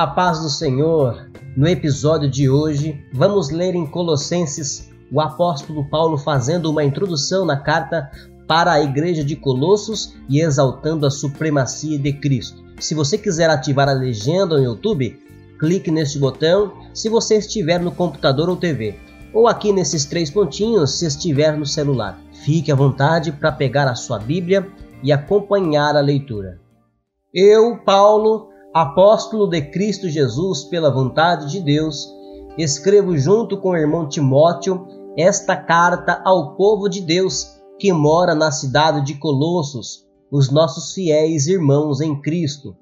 A paz do Senhor. No episódio de hoje, vamos ler em Colossenses o apóstolo Paulo fazendo uma introdução na carta para a igreja de Colossos e exaltando a supremacia de Cristo. Se você quiser ativar a legenda no YouTube, clique neste botão se você estiver no computador ou TV, ou aqui nesses três pontinhos se estiver no celular. Fique à vontade para pegar a sua Bíblia e acompanhar a leitura. Eu, Paulo, apóstolo de Cristo Jesus pela vontade de Deus, escrevo junto com o irmão Timóteo esta carta ao povo de Deus que mora na cidade de Colossos, os nossos fiéis irmãos em Cristo.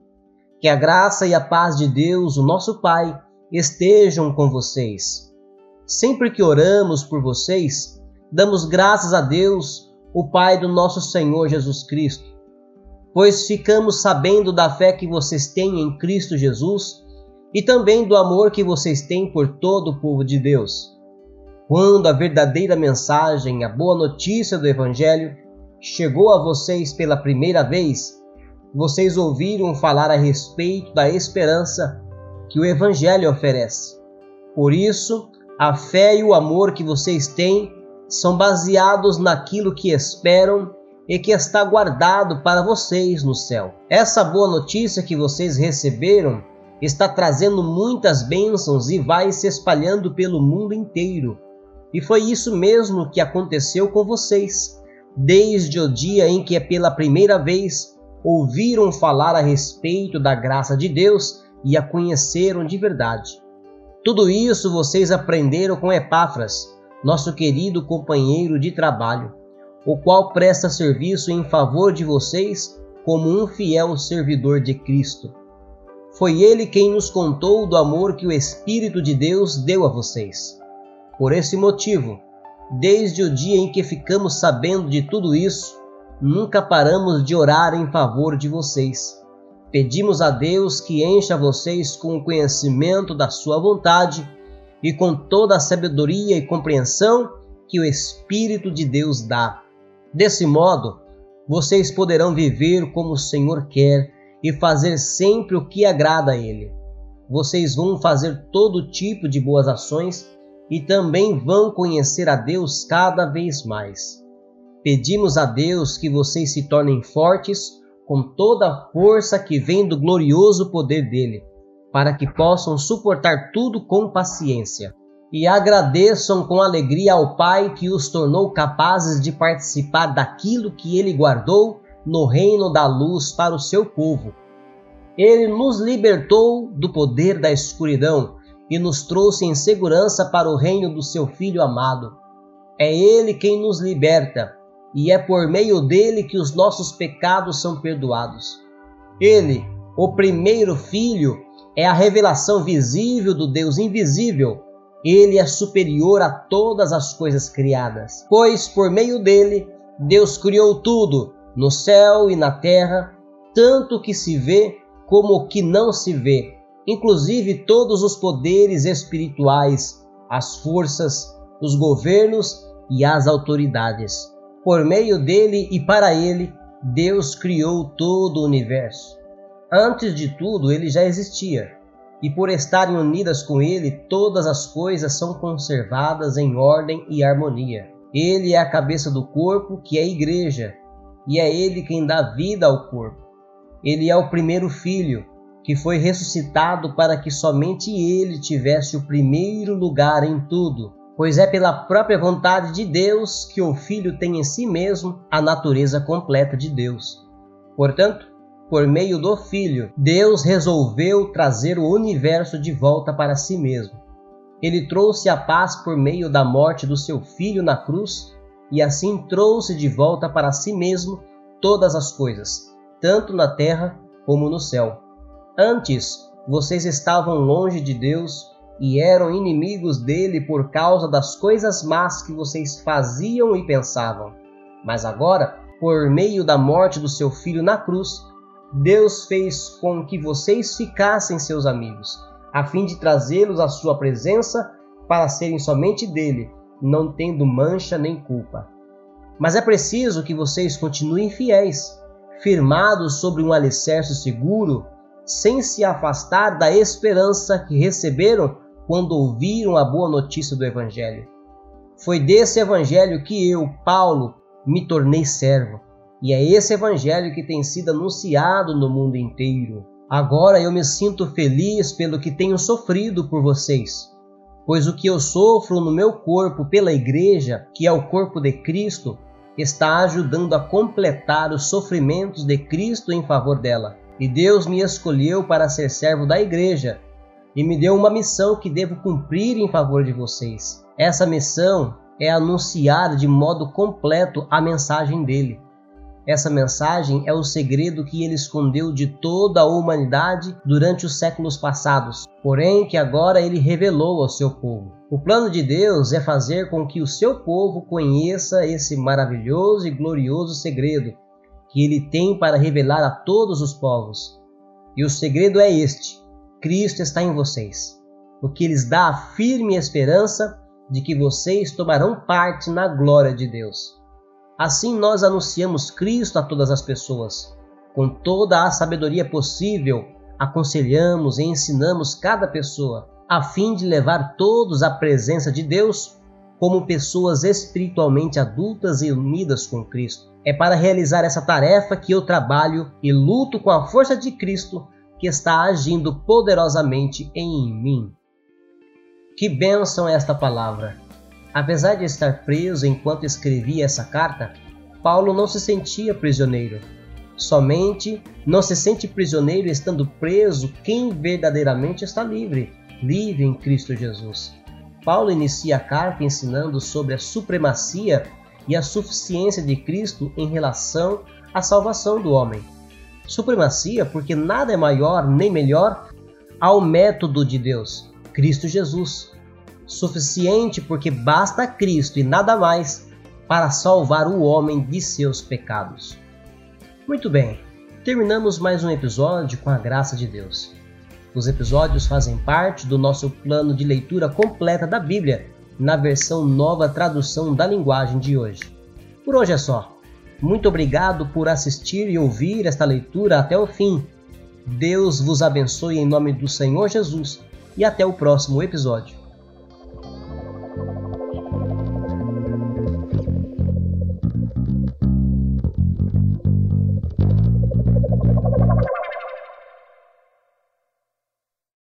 Que a graça e a paz de Deus, o nosso Pai, estejam com vocês. Sempre que oramos por vocês, damos graças a Deus, o Pai do nosso Senhor Jesus Cristo, pois ficamos sabendo da fé que vocês têm em Cristo Jesus e também do amor que vocês têm por todo o povo de Deus. Quando a verdadeira mensagem, a boa notícia do Evangelho, chegou a vocês pela primeira vez, vocês ouviram falar a respeito da esperança que o Evangelho oferece. Por isso, a fé e o amor que vocês têm são baseados naquilo que esperam e que está guardado para vocês no céu. Essa boa notícia que vocês receberam está trazendo muitas bênçãos e vai se espalhando pelo mundo inteiro. E foi isso mesmo que aconteceu com vocês, desde o dia em que pela primeira vez ouviram falar a respeito da graça de Deus e a conheceram de verdade. Tudo isso vocês aprenderam com Epáfras, nosso querido companheiro de trabalho, o qual presta serviço em favor de vocês como um fiel servidor de Cristo. Foi ele quem nos contou do amor que o Espírito de Deus deu a vocês. Por esse motivo, desde o dia em que ficamos sabendo de tudo isso, nunca paramos de orar em favor de vocês. Pedimos a Deus que encha vocês com o conhecimento da sua vontade e com toda a sabedoria e compreensão que o Espírito de Deus dá. Desse modo, vocês poderão viver como o Senhor quer e fazer sempre o que agrada a Ele. Vocês vão fazer todo tipo de boas ações e também vão conhecer a Deus cada vez mais. Pedimos a Deus que vocês se tornem fortes com toda a força que vem do glorioso poder dEle, para que possam suportar tudo com paciência. E agradeçam com alegria ao Pai que os tornou capazes de participar daquilo que Ele guardou no reino da luz para o seu povo. Ele nos libertou do poder da escuridão e nos trouxe em segurança para o reino do seu Filho amado. É Ele quem nos liberta, e é por meio dele que os nossos pecados são perdoados. Ele, o primeiro Filho, é a revelação visível do Deus invisível. Ele é superior a todas as coisas criadas, pois por meio dele, Deus criou tudo, no céu e na terra, tanto o que se vê como o que não se vê, inclusive todos os poderes espirituais, as forças, os governos e as autoridades. Por meio dele e para ele, Deus criou todo o universo. Antes de tudo, ele já existia. E por estarem unidas com Ele, todas as coisas são conservadas em ordem e harmonia. Ele é a cabeça do corpo, que é a igreja, e é Ele quem dá vida ao corpo. Ele é o primeiro Filho, que foi ressuscitado para que somente Ele tivesse o primeiro lugar em tudo, pois é pela própria vontade de Deus que o Filho tem em si mesmo a natureza completa de Deus. Portanto, por meio do Filho, Deus resolveu trazer o universo de volta para si mesmo. Ele trouxe a paz por meio da morte do seu Filho na cruz e assim trouxe de volta para si mesmo todas as coisas, tanto na terra como no céu. Antes, vocês estavam longe de Deus e eram inimigos dele por causa das coisas más que vocês faziam e pensavam. Mas agora, por meio da morte do seu Filho na cruz, Deus fez com que vocês ficassem seus amigos, a fim de trazê-los à sua presença para serem somente dele, não tendo mancha nem culpa. Mas é preciso que vocês continuem fiéis, firmados sobre um alicerce seguro, sem se afastar da esperança que receberam quando ouviram a boa notícia do Evangelho. Foi desse Evangelho que eu, Paulo, me tornei servo. E é esse Evangelho que tem sido anunciado no mundo inteiro. Agora eu me sinto feliz pelo que tenho sofrido por vocês, pois o que eu sofro no meu corpo pela Igreja, que é o corpo de Cristo, está ajudando a completar os sofrimentos de Cristo em favor dela. E Deus me escolheu para ser servo da Igreja e me deu uma missão que devo cumprir em favor de vocês. Essa missão é anunciar de modo completo a mensagem dele. Essa mensagem é o segredo que ele escondeu de toda a humanidade durante os séculos passados, porém que agora ele revelou ao seu povo. O plano de Deus é fazer com que o seu povo conheça esse maravilhoso e glorioso segredo que ele tem para revelar a todos os povos. E o segredo é este: Cristo está em vocês, o que lhes dá a firme esperança de que vocês tomarão parte na glória de Deus. Assim nós anunciamos Cristo a todas as pessoas. Com toda a sabedoria possível, aconselhamos e ensinamos cada pessoa, a fim de levar todos à presença de Deus como pessoas espiritualmente adultas e unidas com Cristo. É para realizar essa tarefa que eu trabalho e luto com a força de Cristo que está agindo poderosamente em mim. Que bênção esta palavra! Apesar de estar preso enquanto escrevia essa carta, Paulo não se sentia prisioneiro. Somente não se sente prisioneiro estando preso quem verdadeiramente está livre, livre em Cristo Jesus. Paulo inicia a carta ensinando sobre a supremacia e a suficiência de Cristo em relação à salvação do homem. Supremacia porque nada é maior nem melhor ao método de Deus, Cristo Jesus. Suficiente porque basta Cristo e nada mais para salvar o homem de seus pecados. Muito bem, terminamos mais um episódio com a graça de Deus. Os episódios fazem parte do nosso plano de leitura completa da Bíblia, na versão Nova Tradução da Linguagem de Hoje. Por hoje é só. Muito obrigado por assistir e ouvir esta leitura até o fim. Deus vos abençoe em nome do Senhor Jesus e até o próximo episódio.